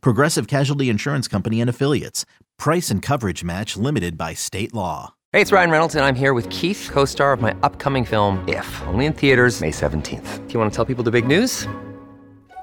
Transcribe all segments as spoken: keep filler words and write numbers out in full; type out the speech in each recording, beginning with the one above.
Progressive Casualty Insurance Company and Affiliates. Price and coverage match limited by state law. Hey, it's Ryan Reynolds, and I'm here with Keith, co-star of my upcoming film, If, only in theaters May seventeenth. Do you want to tell people the big news?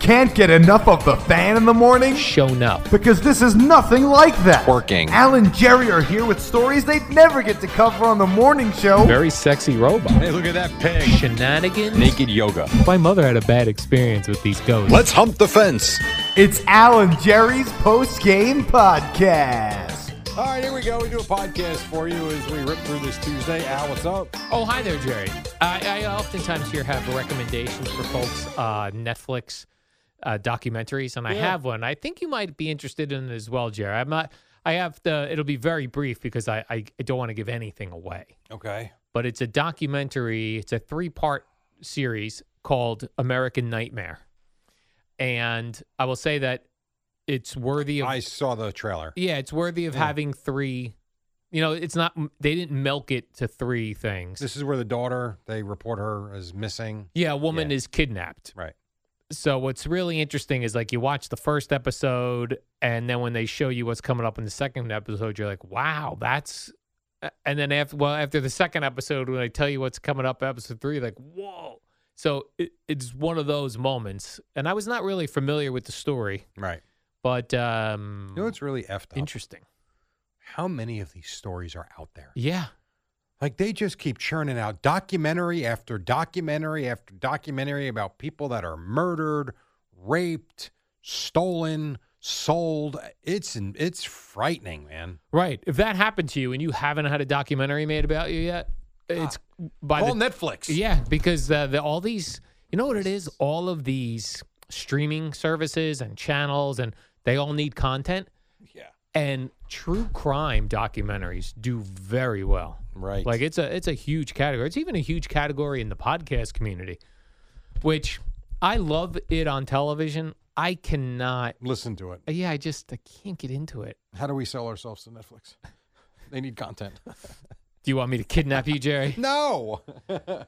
Can't get enough of the fan in the morning? Shown up. Because this is nothing like that. Working. Al and Jerry are here with stories they'd never get to cover on the morning show. Very sexy robot. Hey, look at that pig. Shenanigans. Naked yoga. My mother had a bad experience with these ghosts. Let's hump the fence. It's Al and Jerry's post-game podcast. All right, here we go. We do a podcast for you as we rip through this Tuesday. Al, what's up? Oh, hi there, Jerry. I, I oftentimes here have recommendations for folks, uh, Netflix Uh, documentaries, and I yeah. have one. I think you might be interested in it as well, Jerry. I'm not. I have the. It'll be very brief because I, I, I don't want to give anything away. Okay. But it's a documentary. It's a three part series called American Nightmare, and I will say that it's worthy of. I saw the trailer. Yeah, it's worthy of yeah. having three. You know, it's not. They didn't milk it to three things. This is where the daughter. They report her as missing. Yeah, a woman yeah. is kidnapped. Right. So what's really interesting is, like, you watch the first episode, and then when they show you what's coming up in the second episode, you're like, wow, that's... And then after well after the second episode, when I tell you what's coming up episode three, you're like, whoa. So it, it's one of those moments. And I was not really familiar with the story. Right. But... Um, you know what's really effed up? Interesting. How many of these stories are out there? Yeah. Like, they just keep churning out documentary after documentary after documentary about people that are murdered, raped, stolen, sold. It's it's frightening, man. Right. If that happened to you and you haven't had a documentary made about you yet, it's ah, by all the, Netflix. Yeah, because uh, the, all these, you know what it is? All of these streaming services and channels, and they all need content. Yeah. And true crime documentaries do very well. Right. Like, it's a it's a huge category. It's even a huge category in the podcast community, which I love it on television. I cannot... Listen to it. Yeah, I just I can't get into it. How do we sell ourselves to Netflix? They need content. Do you want me to kidnap you, Jerry? No!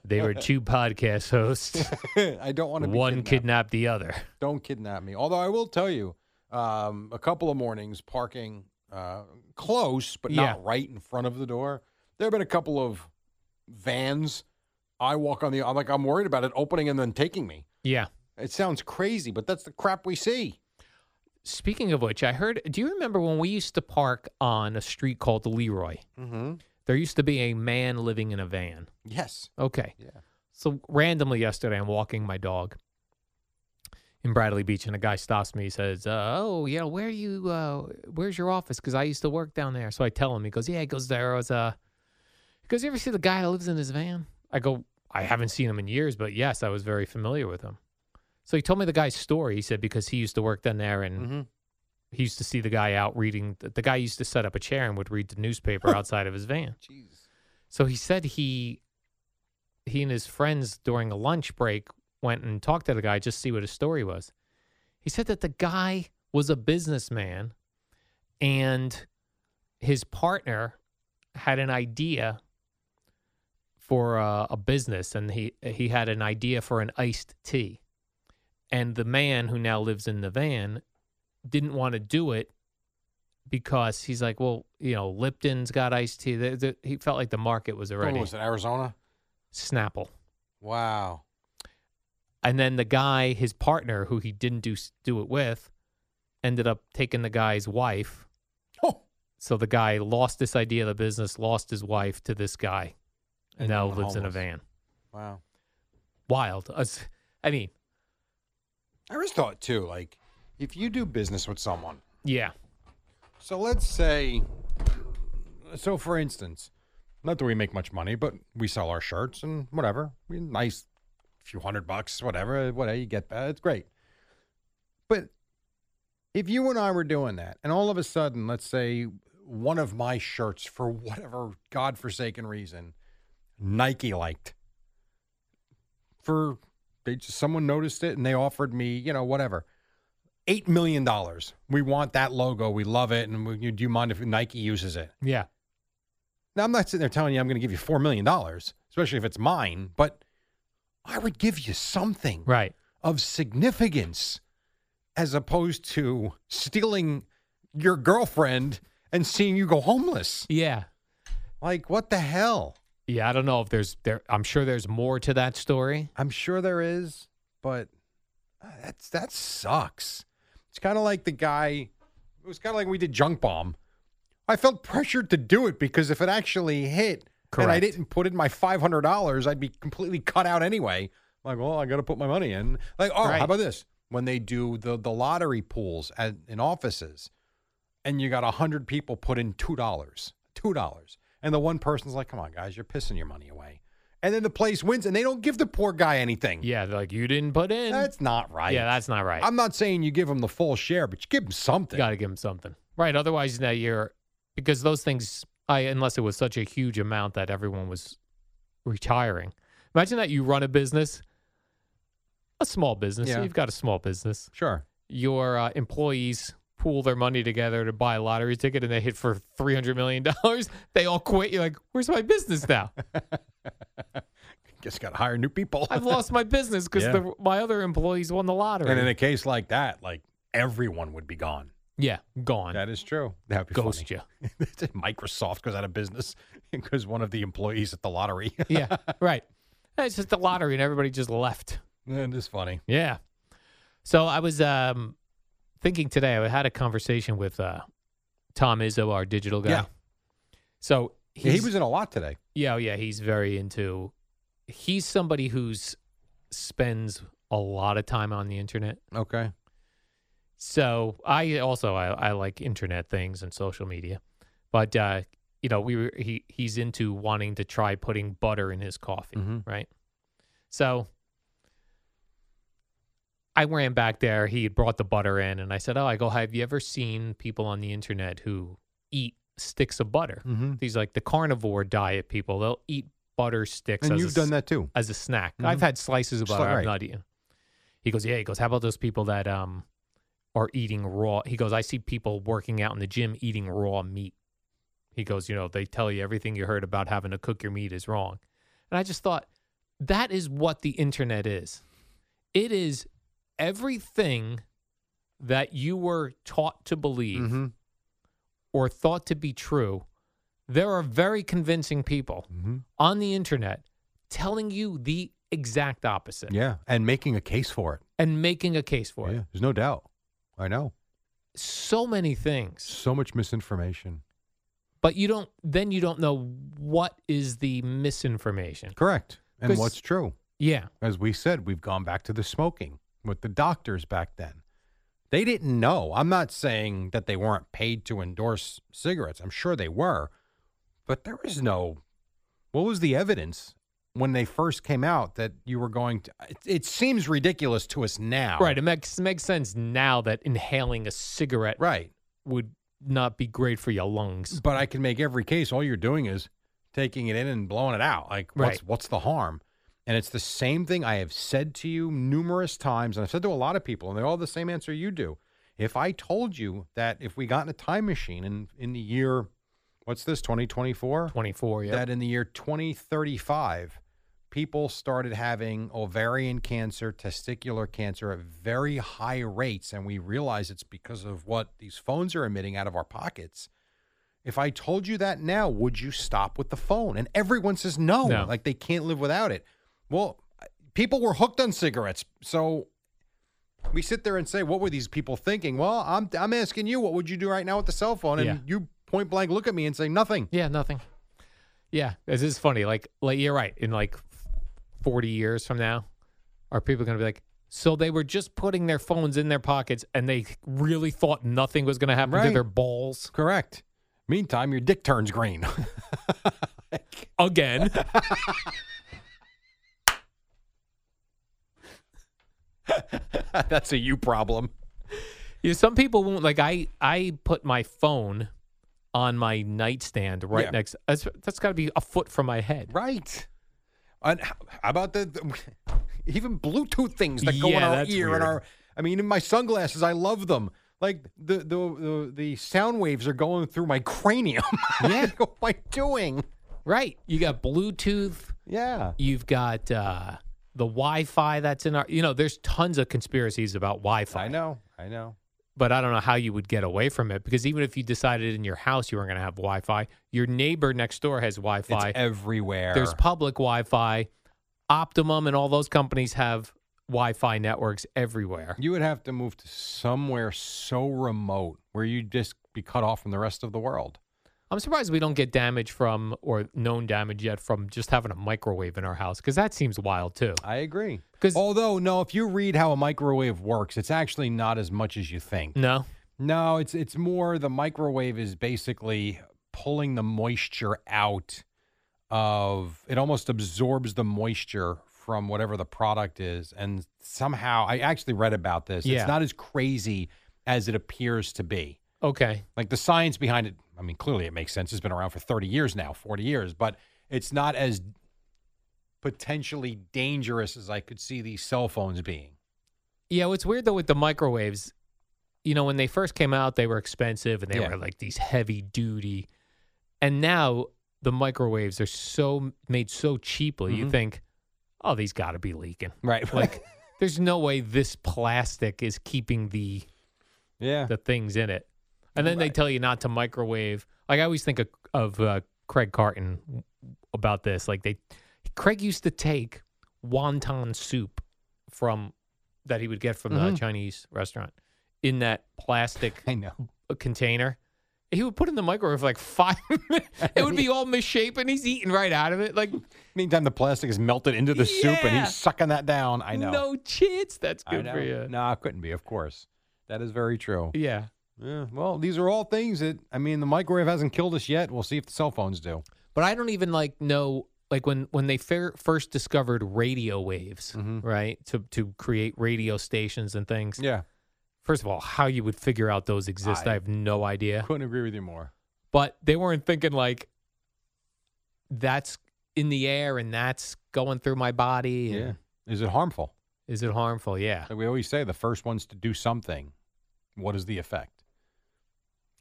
They were two podcast hosts. I don't want to be One kidnapped. kidnapped the other. Don't kidnap me. Although I will tell you, um, a couple of mornings parking uh, close, but not yeah. right in front of the door. There have been a couple of vans. I walk on the, I'm like, I'm worried about it opening and then taking me. Yeah. It sounds crazy, but that's the crap we see. Speaking of which, I heard, do you remember when we used to park on a street called Leroy? Mm-hmm. There used to be a man living in a van. Yes. Okay. Yeah. So randomly yesterday, I'm walking my dog in Bradley Beach, and a guy stops me. He says, uh, "Oh, you know, where are you? Uh, where's your office? Because I used to work down there." So I tell him. He goes, "Yeah." He goes, "There was a." Because you ever see the guy that lives in his van? I go, I haven't seen him in years, but yes, I was very familiar with him. So he told me the guy's story. He said because he used to work down there, and mm-hmm. he used to see the guy out reading. The guy used to set up a chair and would read the newspaper outside of his van. Jeez. So he said he he and his friends during a lunch break went and talked to the guy just to see what his story was. He said that the guy was a businessman, and his partner had an idea for a, a business, and he he had an idea for an iced tea. And the man who now lives in the van didn't want to do it because he's like, well, you know, Lipton's got iced tea. The, the, he felt like the market was already. Oh, was it Arizona? Snapple. Wow. And then the guy, his partner, who he didn't do do it with, ended up taking the guy's wife. Oh. So the guy lost this idea of the business, lost his wife to this guy. And now lives homeless. in a van. Wow. wild. I mean, I always thought too, like if you do business with someone, yeah. So let's say, so for instance, not that we make much money, but we sell our shirts and whatever, nice few hundred bucks, whatever, whatever you get, that, it's great. But if you and I were doing that, and all of a sudden, let's say one of my shirts, for whatever godforsaken reason, Nike liked, for they just, someone noticed it and they offered me, you know, whatever, eight million dollars. We want that logo, we love it, and we, do you mind if Nike uses it? Yeah. Now I'm not sitting there telling you I'm going to give you four million dollars, especially if it's mine, but I would give you something, right, of significance, as opposed to stealing your girlfriend and seeing you go homeless. Yeah. Like, what the hell? Yeah, I don't know if there's, there. I'm sure there's more to that story. I'm sure there is, but that's that sucks. It's kind of like the guy, it was kind of like we did Junk Bomb. I felt pressured to do it because if it actually hit, correct, and I didn't put in my five hundred dollars, I'd be completely cut out anyway. Like, well, I got to put my money in. Like, oh, right, how about this? When they do the, the lottery pools at, in offices, and you got one hundred people put in two dollars. two dollars. And the one person's like, come on, guys, you're pissing your money away. And then the place wins, and they don't give the poor guy anything. Yeah, they're like, you didn't put in. That's not right. Yeah, that's not right. I'm not saying you give him the full share, but you give him something. You got to give him something. Right, otherwise, now you're, because those things, I unless it was such a huge amount that everyone was retiring. Imagine that you run a business. A small business. Yeah. You've got a small business. Sure. Your uh, employees pool their money together to buy a lottery ticket, and they hit for three hundred million dollars. They all quit. You're like, where's my business now? Just got to hire new people. I've lost my business because yeah. my other employees won the lottery. And in a case like that, like everyone would be gone. Yeah, gone. That is true. That would be ghost funny. You. Microsoft goes out of business because one of the employees at the lottery. Yeah, right. It's just the lottery, and everybody just left. It is funny. Yeah. So I was um, thinking today, I had a conversation with uh, Tom Izzo, our digital guy. Yeah. So he's, he was in a lot today. Yeah, yeah. He's very into, he's somebody who spends a lot of time on the internet. Okay. So I also, I, I like internet things and social media. But, uh, you know, we were, he he's into wanting to try putting butter in his coffee, mm-hmm. right? So I ran back there. He had brought the butter in, and I said, oh, I go, have you ever seen people on the internet who eat sticks of butter? Mm-hmm. These, like, the carnivore diet people, they'll eat butter sticks. And as you've a, done that, too. As a snack. Mm-hmm. I've had slices of butter. Like, right. I'm not eating. He goes, yeah. He goes, how about those people that um are eating raw? He goes, I see people working out in the gym eating raw meat. He goes, you know, they tell you everything you heard about having to cook your meat is wrong. And I just thought, that is what the internet is. It is everything that you were taught to believe mm-hmm. or thought to be true. There are very convincing people mm-hmm. on the internet telling you the exact opposite. Yeah, and making a case for it. And making a case for yeah, it. Yeah, there's no doubt. I know. So many things. So much misinformation. But you don't, then you don't know what is the misinformation. Correct. And what's true. Yeah. As we said, we've gone back to the smoking with the doctors back then. They didn't know. I'm not saying that they weren't paid to endorse cigarettes. I'm sure they were. But there was no, what was the evidence when they first came out that you were going to, it, it seems ridiculous to us now. Right. It makes, makes sense now that inhaling a cigarette right. would not be great for your lungs. But I can make every case. All you're doing is taking it in and blowing it out. Like, what's, right. what's the harm? And it's the same thing I have said to you numerous times, and I've said to a lot of people, and they're all the same answer you do. If I told you that if we got in a time machine in, in the year, what's this, twenty twenty-four? twenty-four, yeah. That in the year twenty thirty-five, people started having ovarian cancer, testicular cancer at very high rates, and we realize it's because of what these phones are emitting out of our pockets. If I told you that now, would you stop with the phone? And everyone says no, no. like they can't live without it. Well, people were hooked on cigarettes. So we sit there and say, what were these people thinking? Well, I'm I'm asking you, what would you do right now with the cell phone? And yeah. you point blank look at me and say nothing. Yeah, nothing. Yeah, this is funny. Like, like you're right. In like forty years from now, are people going to be like, so they were just putting their phones in their pockets and they really thought nothing was going to happen right. to their balls? Correct. Meantime, your dick turns green. Again. That's a you problem. You know, some people won't. Like, I, I put my phone on my nightstand right yeah. next. That's, that's got to be a foot from my head. Right. And how about the, the even Bluetooth things that go yeah, in our ear weird. and our. I mean, in my sunglasses, I love them. Like the the the, the sound waves are going through my cranium. Yeah. What am I doing? Right. You got Bluetooth. Yeah. You've got uh, the Wi-Fi that's in our. You know, there's tons of conspiracies about Wi-Fi. I know. I know. But I don't know how you would get away from it, because even if you decided in your house you weren't going to have Wi-Fi, your neighbor next door has Wi-Fi. It's everywhere. There's public Wi-Fi. Optimum and all those companies have Wi-Fi networks everywhere. You would have to move to somewhere so remote where you'd just be cut off from the rest of the world. I'm surprised we don't get damage from, or known damage yet, from just having a microwave in our house, because that seems wild, too. I agree. Although, no, if you read how a microwave works, it's actually not as much as you think. No? No, it's it's more the microwave is basically pulling the moisture out of, it almost absorbs the moisture from whatever the product is. And somehow, I actually read about this. Yeah. It's not as crazy as it appears to be. Okay. Like the science behind it, I mean, clearly it makes sense. It's been around for thirty years now, forty years, but it's not as potentially dangerous as I could see these cell phones being. Yeah, what's weird, though, with the microwaves, you know, when they first came out, they were expensive and they yeah. were like these heavy duty. And now the microwaves are so made so cheaply, mm-hmm. you think, oh, these got to be leaking. Right. Like there's no way this plastic is keeping the yeah. the things in it. And then right. they tell you not to microwave. Like I always think of, of uh, Craig Carton about this. Like they, Craig used to take wonton soup from that he would get from mm-hmm. the Chinese restaurant in that plastic I know. container. He would put it in the microwave for like five minutes. It would be all misshapen. He's eating right out of it. Like meantime, the plastic is melted into the yeah. soup, and he's sucking that down. I know. No chance. That's good for you. No, it couldn't be. Of course, that is very true. Yeah. Yeah, well, these are all things that, I mean, the microwave hasn't killed us yet. We'll see if the cell phones do. But I don't even, like, know, like, when, when they fer- first discovered radio waves, mm-hmm. right, to to create radio stations and things. Yeah. First of all, how you would figure out those exist, I, I have no idea. Couldn't agree with you more. But they weren't thinking, like, that's in the air and that's going through my body. And yeah. Is it harmful? Is it harmful, yeah. So we always say the first ones to do something, what is the effect?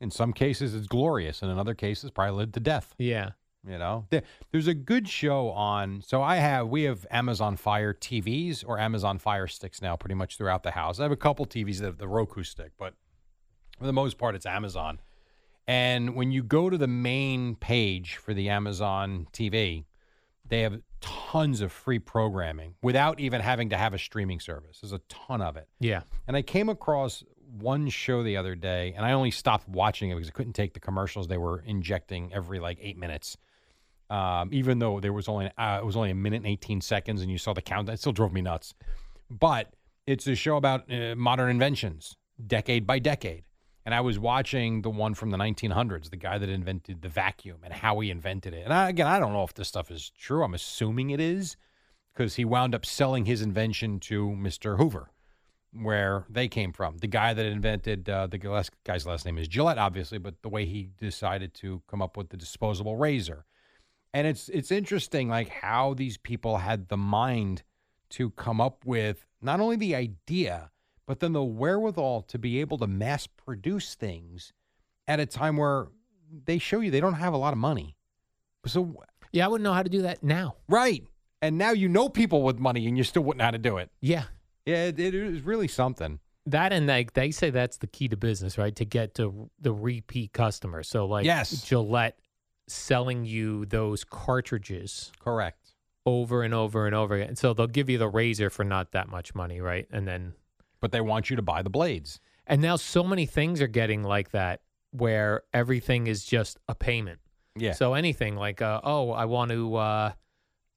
In some cases, it's glorious, and in other cases, probably led to death. Yeah. You know? There's a good show on, so I have, we have Amazon Fire T Vs or Amazon Fire Sticks now pretty much throughout the house. I have a couple T Vs that have the Roku stick, but for the most part, it's Amazon. And when you go to the main page for the Amazon T V, they have tons of free programming without even having to have a streaming service. There's a ton of it. Yeah. And I came across one show the other day, and I only stopped watching it because I couldn't take the commercials they were injecting every like eight minutes. Um, even though there was only uh, it was only a minute and eighteen seconds, and you saw the count, it still drove me nuts. But it's a show about uh, modern inventions, decade by decade. And I was watching the one from the nineteen hundreds, the guy that invented the vacuum and how he invented it. And I, again, I don't know if this stuff is true. I'm assuming it is because he wound up selling his invention to Mister Hoover, where they came from. The guy that invented, uh, the last guy's last name is Gillette, obviously, but the way he decided to come up with the disposable razor. And it's it's interesting, like, how these people had the mind to come up with not only the idea, but then the wherewithal to be able to mass produce things at a time where they show you they don't have a lot of money. So yeah, I wouldn't know how to do that now. Right. And now you know people with money, and you still wouldn't know how to do it. Yeah. Yeah, it, it is really something. That and like they say that's the key to business, right? To get to the repeat customer. So like yes. Gillette selling you those cartridges. Correct. Over and over and over again. So they'll give you the razor for not that much money, right? And then but they want you to buy the blades. And now so many things are getting like that where everything is just a payment. Yeah. So anything like uh, oh, I want to uh,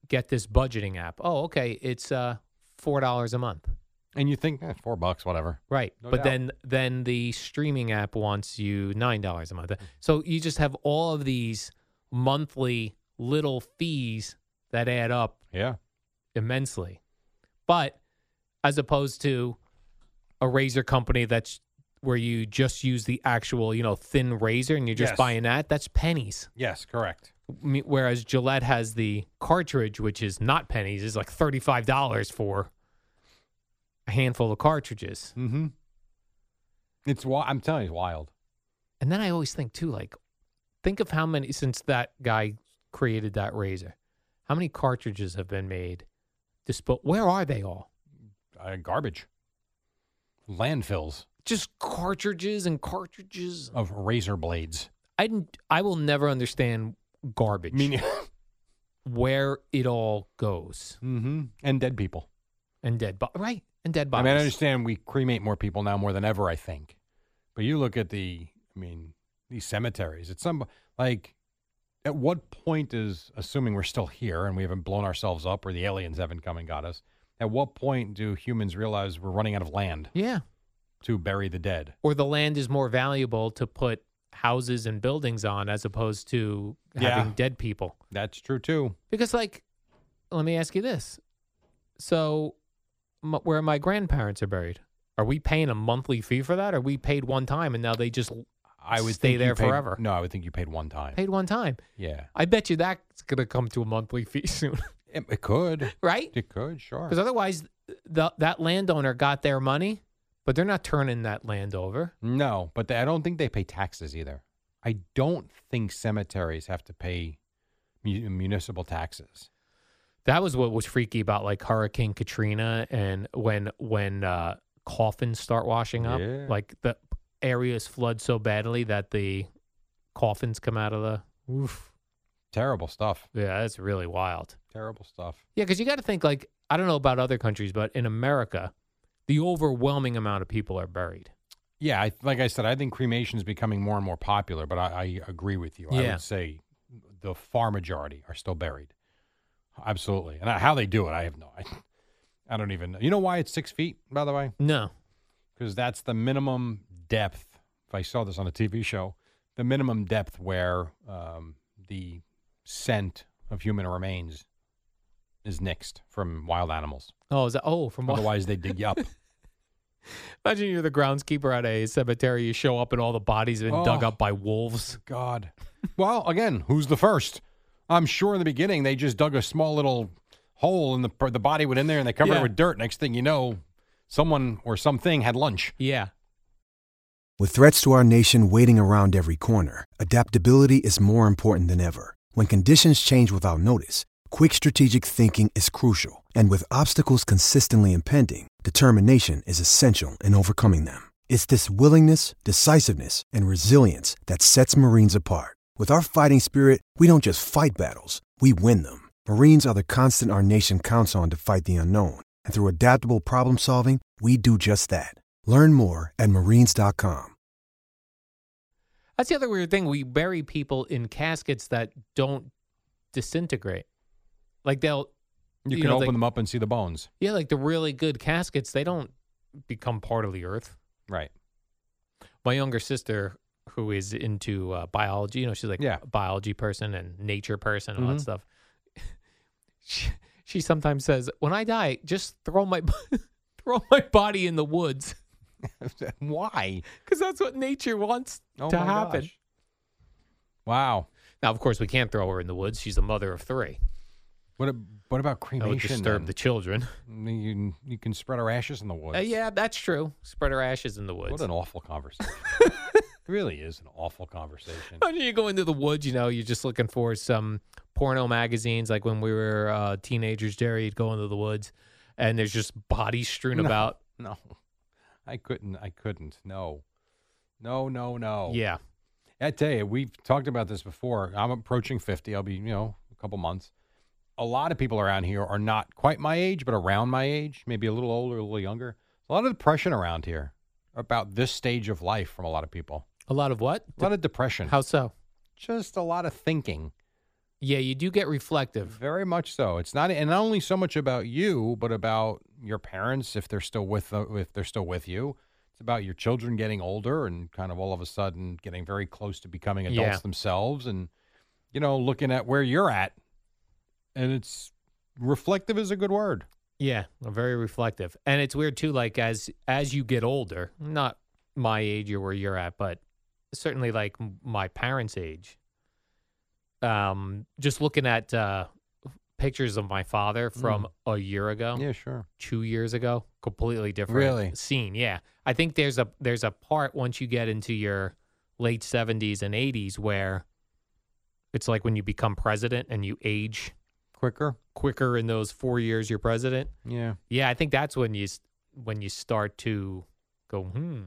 get this budgeting app. Oh, okay. It's uh four dollars a month. And you think, eh, four bucks, whatever. Right. No but doubt. then then the streaming app wants you nine dollars a month. So you just have all of these monthly little fees that add up yeah. immensely. But as opposed to a razor company that's where you just use the actual, you know, thin razor and you're just yes. buying that, that's pennies. Yes, correct. Whereas Gillette has the cartridge, which is not pennies. It's like thirty-five dollars for a handful of cartridges. Mm-hmm. It's I'm telling you, it's wild. And then I always think too, like, think of how many since that guy created that razor, how many cartridges have been made? Dispo- Where are they all? Uh, garbage, landfills, just cartridges and cartridges of razor blades. I didn't, I will never understand garbage. Me neither. Where it all goes. Mm-hmm. And dead people. And dead, bo- right? And dead bodies. I mean, I understand we cremate more people now more than ever, I think. But you look at the, I mean, these cemeteries. It's some, like, at what point is, assuming we're still here and we haven't blown ourselves up or the aliens haven't come and got us, at what point do humans realize we're running out of land? Yeah. To bury the dead. Or the land is more valuable to put houses and buildings on as opposed to having yeah, dead people. That's true, too. Because, like, let me ask you this. So, where my grandparents are buried, are we paying a monthly fee for that? Or are we paid one time and now they just I would stay there paid, forever? No, I would think you paid one time. Paid one time. Yeah. I bet you that's going to come to a monthly fee soon. It, it could. Right? It could, sure. Because otherwise, the, that landowner got their money, but they're not turning that land over. No, but they, I don't think they pay taxes either. I don't think cemeteries have to pay mu- municipal taxes. That was what was freaky about, like, Hurricane Katrina and when when uh, coffins start washing up. Yeah. Like, the areas flood so badly that the coffins come out of the... Oof. Terrible stuff. Yeah, that's really wild. Terrible stuff. Yeah, because you got to think, like, I don't know about other countries, but in America, the overwhelming amount of people are buried. Yeah, I, like I said, I think cremation is becoming more and more popular, but I, I agree with you. Yeah. I would say the far majority are still buried. Absolutely. And how they do it, I have no idea. I don't even know. You know why it's six feet, by the way? No. Because that's the minimum depth. If I saw this on a T V show, the minimum depth where um, the scent of human remains is nixed from wild animals. Oh, is that? Oh, from wild Otherwise, they dig you up. Imagine you're the groundskeeper at a cemetery. You show up and all the bodies have been oh, dug up by wolves. God. Well, again, who's the first? I'm sure in the beginning they just dug a small little hole and the the body went in there and they covered yeah. it with dirt. Next thing you know, someone or something had lunch. Yeah. With threats to our nation waiting around every corner, adaptability is more important than ever. When conditions change without notice, quick strategic thinking is crucial. And with obstacles consistently impending, determination is essential in overcoming them. It's this willingness, decisiveness, and resilience that sets Marines apart. With our fighting spirit, we don't just fight battles, we win them. Marines are the constant our nation counts on to fight the unknown. And through adaptable problem solving, we do just that. Learn more at marines dot com. That's the other weird thing. We bury people in caskets that don't disintegrate. Like they'll... You, you can know, open like, them up and see the bones. Yeah, like the really good caskets, they don't become part of the earth. Right. My younger sister... who is into uh, biology, you know, she's like yeah. a biology person and nature person and mm-hmm. all that stuff. She, she sometimes says, when I die, just throw my throw my body in the woods. Why? Because that's what nature wants oh to happen. Gosh. Wow. Now, of course, we can't throw her in the woods. She's a mother of three. What a, What about cremation? That would disturb the children. You, you can spread her ashes in the woods. Uh, yeah, that's true. Spread her ashes in the woods. What an awful conversation. It really is an awful conversation. When you go into the woods, you know, you're just looking for some porno magazines. Like when we were uh, teenagers, Jerry, you'd go into the woods and there's just bodies strewn no, about. No, I couldn't. I couldn't. No, no, no, no. Yeah. I tell you, we've talked about this before. I'm approaching fifty. I'll be, you know, a couple months. A lot of people around here are not quite my age, but around my age, maybe a little older, a little younger. A lot of depression around here about this stage of life from a lot of people. A lot of what? A lot of depression. How so? Just a lot of thinking. Yeah, you do get reflective. Very much so. It's not, and not only so much about you, but about your parents if they're still with uh, if they're still with you. It's about your children getting older and kind of all of a sudden getting very close to becoming adults yeah. themselves, and you know, looking at where you're at. And it's reflective is a good word. Yeah, very reflective. And it's weird too, like as as you get older, not my age or where you're at, but certainly like my parents' age. Um, just looking at uh, pictures of my father from mm. a year ago. Yeah, sure. Two years ago, completely different really? scene. Yeah, I think there's a there's a part once you get into your late seventies and eighties where it's like when you become president and you age quicker, quicker in those four years you're president. Yeah, yeah. I think that's when you when you start to go hmm.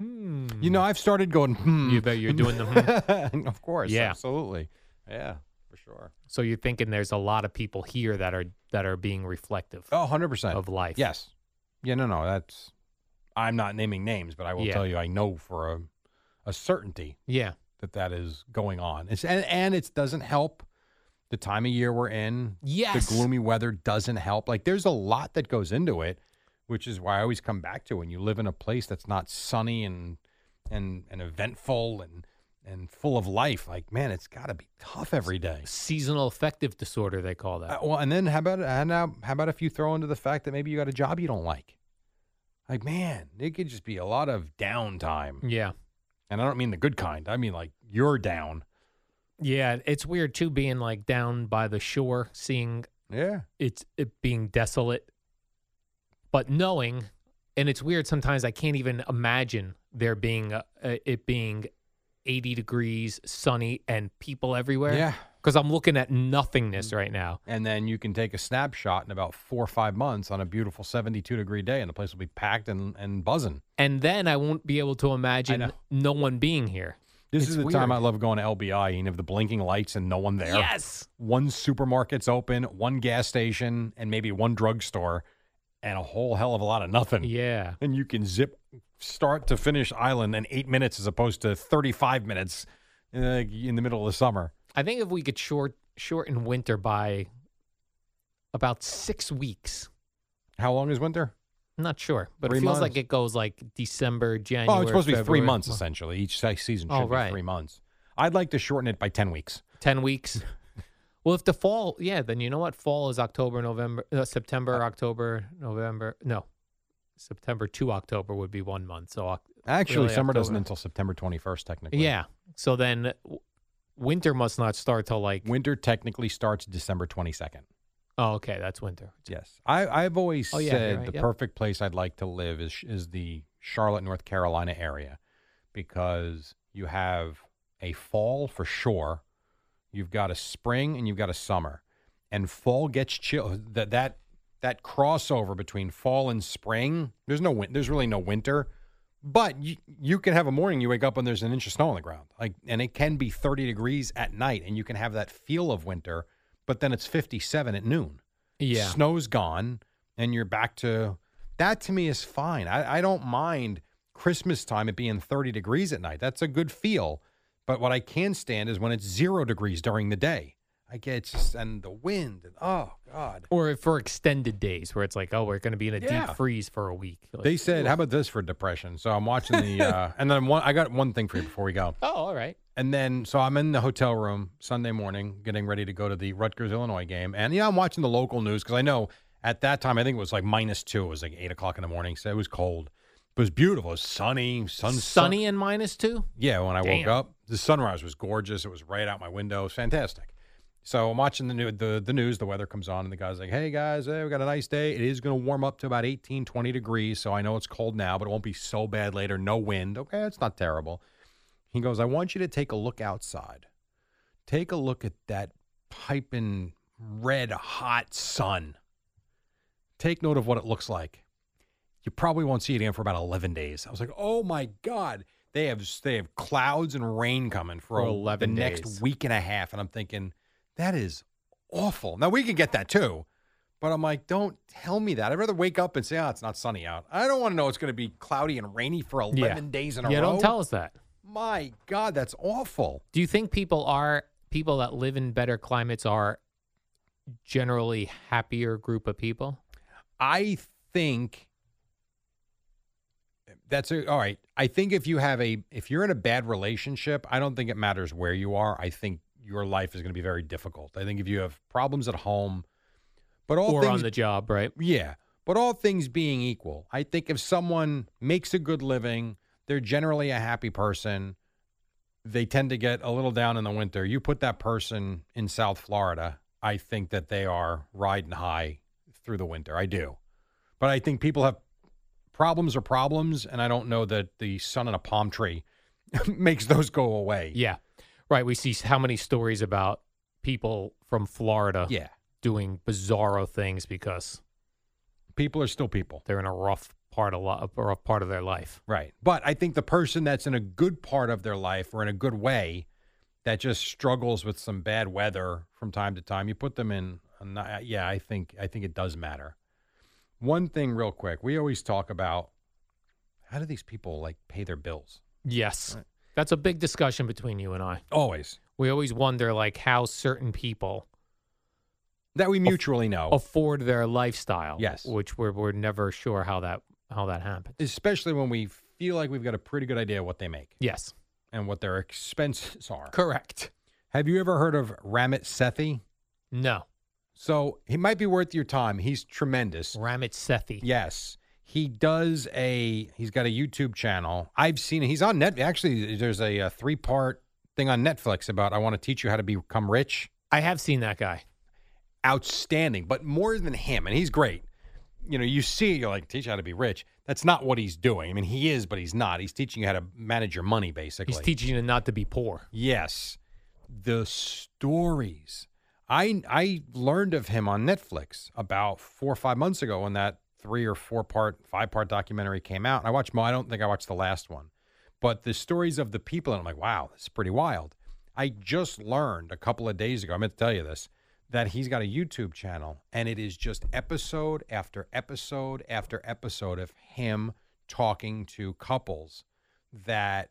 Hmm. You know, I've started going, hmm. You bet you're doing the hmm. Of course. Yeah. Absolutely. Yeah, for sure. So you're thinking there's a lot of people here that are that are being reflective. Oh, one hundred percent. Of life. Yes. Yeah, no, no. That's, I'm not naming names, but I will yeah. tell you I know for a, a certainty yeah. that that is going on. It's, and, and it doesn't help the time of year we're in. Yes. The gloomy weather doesn't help. Like, there's a lot that goes into it. Which is why I always come back to when you live in a place that's not sunny and and, and eventful and, and full of life. Like, man, it's got to be tough every day. Seasonal affective disorder, they call that. Uh, well, and then how about and now how about if you throw into the fact that maybe you got a job you don't like? Like, man, it could just be a lot of downtime. Yeah. And I don't mean the good kind. I mean, like, you're down. Yeah, it's weird, too, being, like, down by the shore, seeing yeah, it's it being desolate. But knowing, and it's weird sometimes, I can't even imagine there being a, a, it being eighty degrees, sunny, and people everywhere. Yeah. Because I'm looking at nothingness right now. And then you can take a snapshot in about four or five months on a beautiful seventy-two degree day, and the place will be packed and, and buzzing. And then I won't be able to imagine no one being here. This it's is the weird. time I love going to L B I, and you have the blinking lights and no one there. Yes. One supermarket's open, one gas station, and maybe one drugstore. And a whole hell of a lot of nothing. Yeah. And you can zip start to finish island in eight minutes as opposed to thirty-five minutes uh, in the middle of the summer. I think if we could short shorten winter by about six weeks. How long is winter? I'm not sure. But three it feels months. like it goes like December, January, Well, it's supposed February. to be three months, essentially. Each season should oh, right. be three months. I'd like to shorten it by ten weeks. ten weeks. Well, if the fall, yeah, then you know what? Fall is October, November, uh, September, October, November. No, September to October would be one month. So actually, summer October. doesn't until September twenty-first, technically. Yeah. So then winter must not start till like. Winter technically starts December twenty-second. Oh, okay. That's winter. Yes. I, I've always oh, yeah, said right. the yep. perfect place I'd like to live is is the Charlotte, North Carolina area because you have a fall for sure. You've got a spring and you've got a summer, and fall gets chill. That that that crossover between fall and spring. There's no win- There's really no winter, but you, you can have a morning you wake up and there's an inch of snow on the ground, like, and it can be thirty degrees at night, and you can have that feel of winter. But then it's fifty-seven at noon. Yeah, snow's gone, and you're back to that. To me, is fine. I, I don't mind Christmas time it being thirty degrees at night. That's a good feel. But what I can stand is when it's zero degrees during the day. I get it's just, and the wind, and oh, God. Or for extended days where it's like, oh, we're going to be in a yeah. deep freeze for a week. Like, they said, Ooh. How about this for depression? So I'm watching the, uh, and then one, I got one thing for you before we go. Oh, all right. And then, so I'm in the hotel room Sunday morning getting ready to go to the Rutgers-Illinois game. And, yeah, I'm watching the local news because I know at that time, I think it was like minus two. It was like eight o'clock in the morning, so it was cold. It was beautiful. It was sunny. Sun, sunny sun. And minus two? Yeah, when I Damn. woke up. The sunrise was gorgeous. It was right out my window. It was fantastic. So I'm watching the, new, the, the news. The weather comes on, and the guy's like, hey, guys, hey, we got a nice day. It is going to warm up to about eighteen, twenty degrees, so I know it's cold now, but it won't be so bad later. No wind. Okay, it's not terrible. He goes, I want you to take a look outside. Take a look at that piping red hot sun. Take note of what it looks like. You probably won't see it again for about eleven days. I was like, oh, my God. They have they have clouds and rain coming for, for eleven the days. Next week and a half. And I'm thinking, that is awful. Now, we could get that, too. But I'm like, don't tell me that. I'd rather wake up and say, oh, it's not sunny out. I don't want to know it's going to be cloudy and rainy for eleven yeah. days in a yeah, row. Yeah, don't tell us that. My God, that's awful. Do you think people are people that live in better climates are generally happier group of people? I think that's a, all right. I think if you have a, if you're in a bad relationship, I don't think it matters where you are. I think your life is going to be very difficult. I think if you have problems at home, but all or things, on the job, right? Yeah. But all things being equal, I think if someone makes a good living, they're generally a happy person. They tend to get a little down in the winter. You put that person in South Florida, I think that they are riding high through the winter. I do. But I think people have problems are problems, and I don't know that the sun on a palm tree makes those go away. Yeah. Right. We see how many stories about people from Florida yeah. doing bizarro things because people are still people. They're in a rough part of lo- a rough part of their life. Right. But I think the person that's in a good part of their life or in a good way that just struggles with some bad weather from time to time, you put them in, a, yeah, I think I think it does matter. One thing real quick, we always talk about how do these people like pay their bills? Yes. Right. That's a big discussion between you and I. Always. We always wonder like how certain people that we mutually know afford their lifestyle. Yes, which we're we're never sure how that how that happens. Especially when we feel like we've got a pretty good idea of what they make. Yes, and what their expenses are. Correct. Have you ever heard of Ramit Sethi? No. So he might be worth your time. He's tremendous. Ramit Sethi. Yes, he does a. He's got a YouTube channel. I've seen it. He's on Netflix. Actually, there's a, a three part thing on Netflix about I want to teach you how to become rich. I have seen that guy. Outstanding, but more than him, and he's great. You know, you see, you're like, teach you how to be rich. That's not what he's doing. I mean, he is, but he's not. He's teaching you how to manage your money, basically. He's teaching you not to be poor. Yes. The stories. I I learned of him on Netflix about four or five months ago when that three or four part, five part documentary came out. And I watched, I don't think I watched the last one, but the stories of the people, and I'm like, wow, this is pretty wild. I just learned a couple of days ago, I meant to tell you this, that he's got a YouTube channel, and it is just episode after episode after episode of him talking to couples that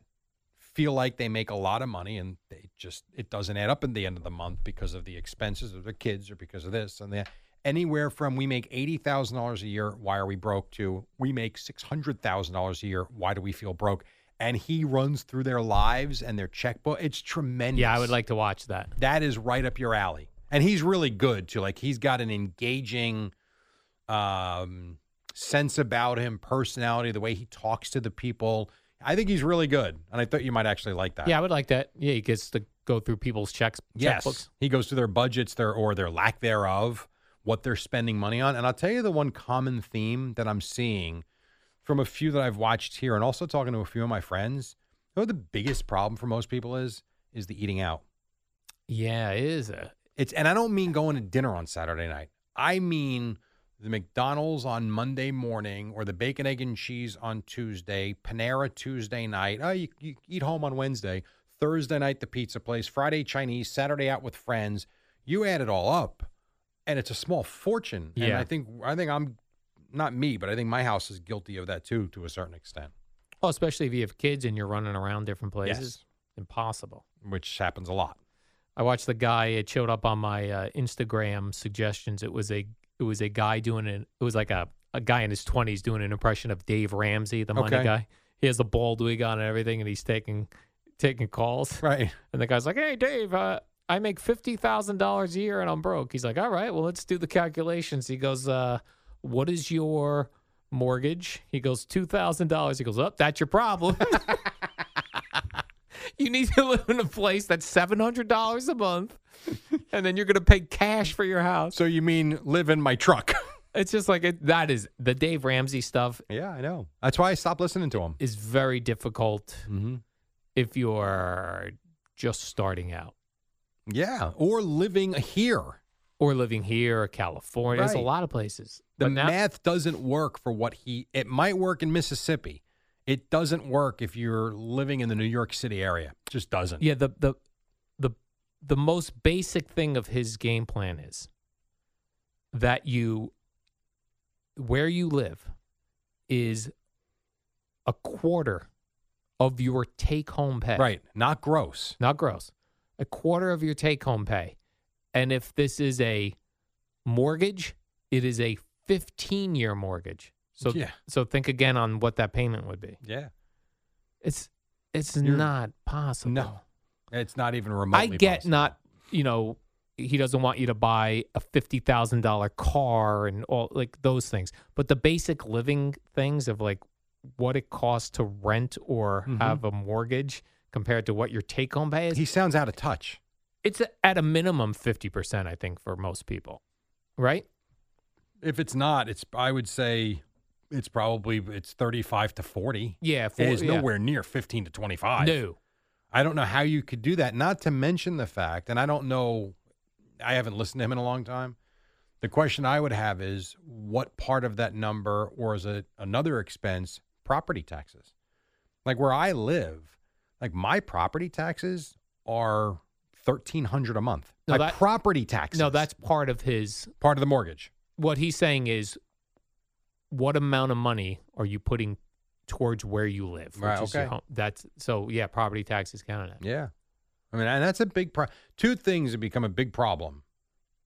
feel like they make a lot of money and they just it doesn't add up at the end of the month because of the expenses of their kids or because of this and that. Anywhere from we make eighty thousand dollars a year, why are we broke, to we make six hundred thousand dollars a year, why do we feel broke? And he runs through their lives and their checkbook. It's tremendous. Yeah, I would like to watch that. That is right up your alley. And he's really good, too. Like, he's got an engaging um, sense about him, personality, the way he talks to the people. I think he's really good, and I thought you might actually like that. Yeah, I would like that. Yeah, he gets to go through people's checks, yes. checkbooks. He goes through their budgets their or their lack thereof, what they're spending money on. And I'll tell you the one common theme that I'm seeing from a few that I've watched here and also talking to a few of my friends, you know what the biggest problem for most people is, is the eating out. Yeah, it is a... It's and I don't mean going to dinner on Saturday night. I mean the McDonald's on Monday morning or the bacon, egg, and cheese on Tuesday, Panera Tuesday night. Oh, you, you eat home on Wednesday. Thursday night, the pizza place. Friday, Chinese. Saturday, out with friends. You add it all up, and it's a small fortune. Yeah. And I think, I think I'm, not me, but I think my house is guilty of that too to a certain extent. Well, especially if you have kids and you're running around different places. Yes. Impossible. Which happens a lot. I watched the guy. It showed up on my uh, Instagram suggestions. It was a it was a guy doing an it was like a, a guy in his twenties doing an impression of Dave Ramsey, the money okay. guy. He has the bald wig on and everything, and he's taking taking calls. Right. And the guy's like, "Hey, Dave, uh, I make fifty thousand dollars a year and I'm broke." He's like, "All right, well, let's do the calculations." He goes, uh, "What is your mortgage?" He goes, two thousand dollars. He goes, "Oh, that's your problem." You need to live in a place that's seven hundred dollars a month, and then you're going to pay cash for your house. So you mean live in my truck? It's just like it, that is the Dave Ramsey stuff. Yeah, I know. That's why I stopped listening to him. It's very difficult mm-hmm. if you're just starting out. Yeah, or living here. Or living here or California. Right. There's a lot of places. The now- math doesn't work for what he – it might work in Mississippi. It doesn't work if you're living in the New York City area. It just doesn't. Yeah, the, the the the most basic thing of his game plan is that you where you live is a quarter of your take-home pay. Right, not gross. Not gross. A quarter of your take-home pay. And if this is a mortgage, it is a fifteen-year mortgage. So yeah. so think again on what that payment would be. Yeah. It's it's You're, not possible. No. It's not even remotely possible. I get possible. not, you know, he doesn't want you to buy a fifty thousand dollars car and all like those things. But the basic living things of like what it costs to rent or mm-hmm. have a mortgage compared to what your take-home pay is. He sounds out of touch. It's at a minimum fifty percent, I think, for most people, right? If it's not, it's I would say it's probably it's thirty-five to forty. Yeah. forty, it is nowhere yeah. near fifteen to twenty-five. No. I don't know how you could do that, not to mention the fact, and I don't know, I haven't listened to him in a long time. The question I would have is what part of that number or is it another expense, property taxes? Like where I live, like my property taxes are thirteen hundred dollars a month. No, my that, property taxes. No, that's part of his. Part of the mortgage. What he's saying is what amount of money are you putting towards where you live? Which right, okay. Is your home. That's, so, yeah, property taxes count on it. Yeah. I mean, and that's a big pro- two things have become a big problem.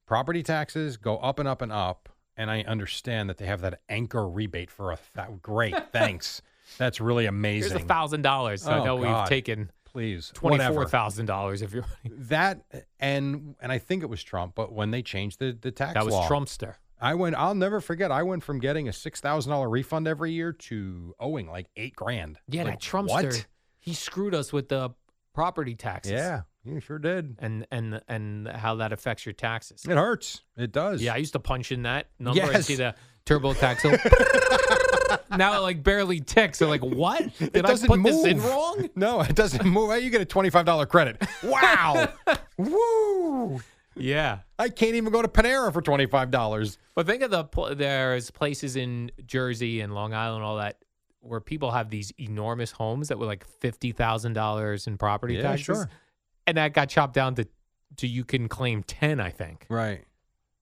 Property taxes go up and up and up, and I understand that they have that anchor rebate for a th- great. Thanks, that's really amazing. Here's a thousand dollars. I know God. We've taken please twenty-four thousand dollars of your money. That and and I think it was Trump, but when they changed the the tax that was law, Trumpster. I went. I'll never forget. I went from getting a six thousand dollar refund every year to owing like eight grand. Yeah, like, that Trumpster. What? He screwed us with the property taxes. Yeah. You sure did. And and and how that affects your taxes. It hurts. It does. Yeah, I used to punch in that number yes. and see the Turbo Tax. Now it like barely ticks. They're like, what? Did it doesn't I put move. This in wrong? No, it doesn't move. You get a twenty-five dollars credit. Wow. Woo. Yeah. I can't even go to Panera for twenty-five dollars. But think of the, there's places in Jersey and Long Island and all that where people have these enormous homes that were like fifty thousand dollars in property yeah, taxes. Yeah, sure. And that got chopped down to, to you can claim ten, I think. Right.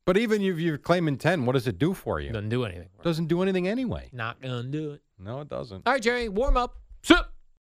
But even if you're claiming ten, what does it do for you? Doesn't do anything. Doesn't do anything anyway. Not going to do it. No, it doesn't. All right, Jerry, warm up. Sup.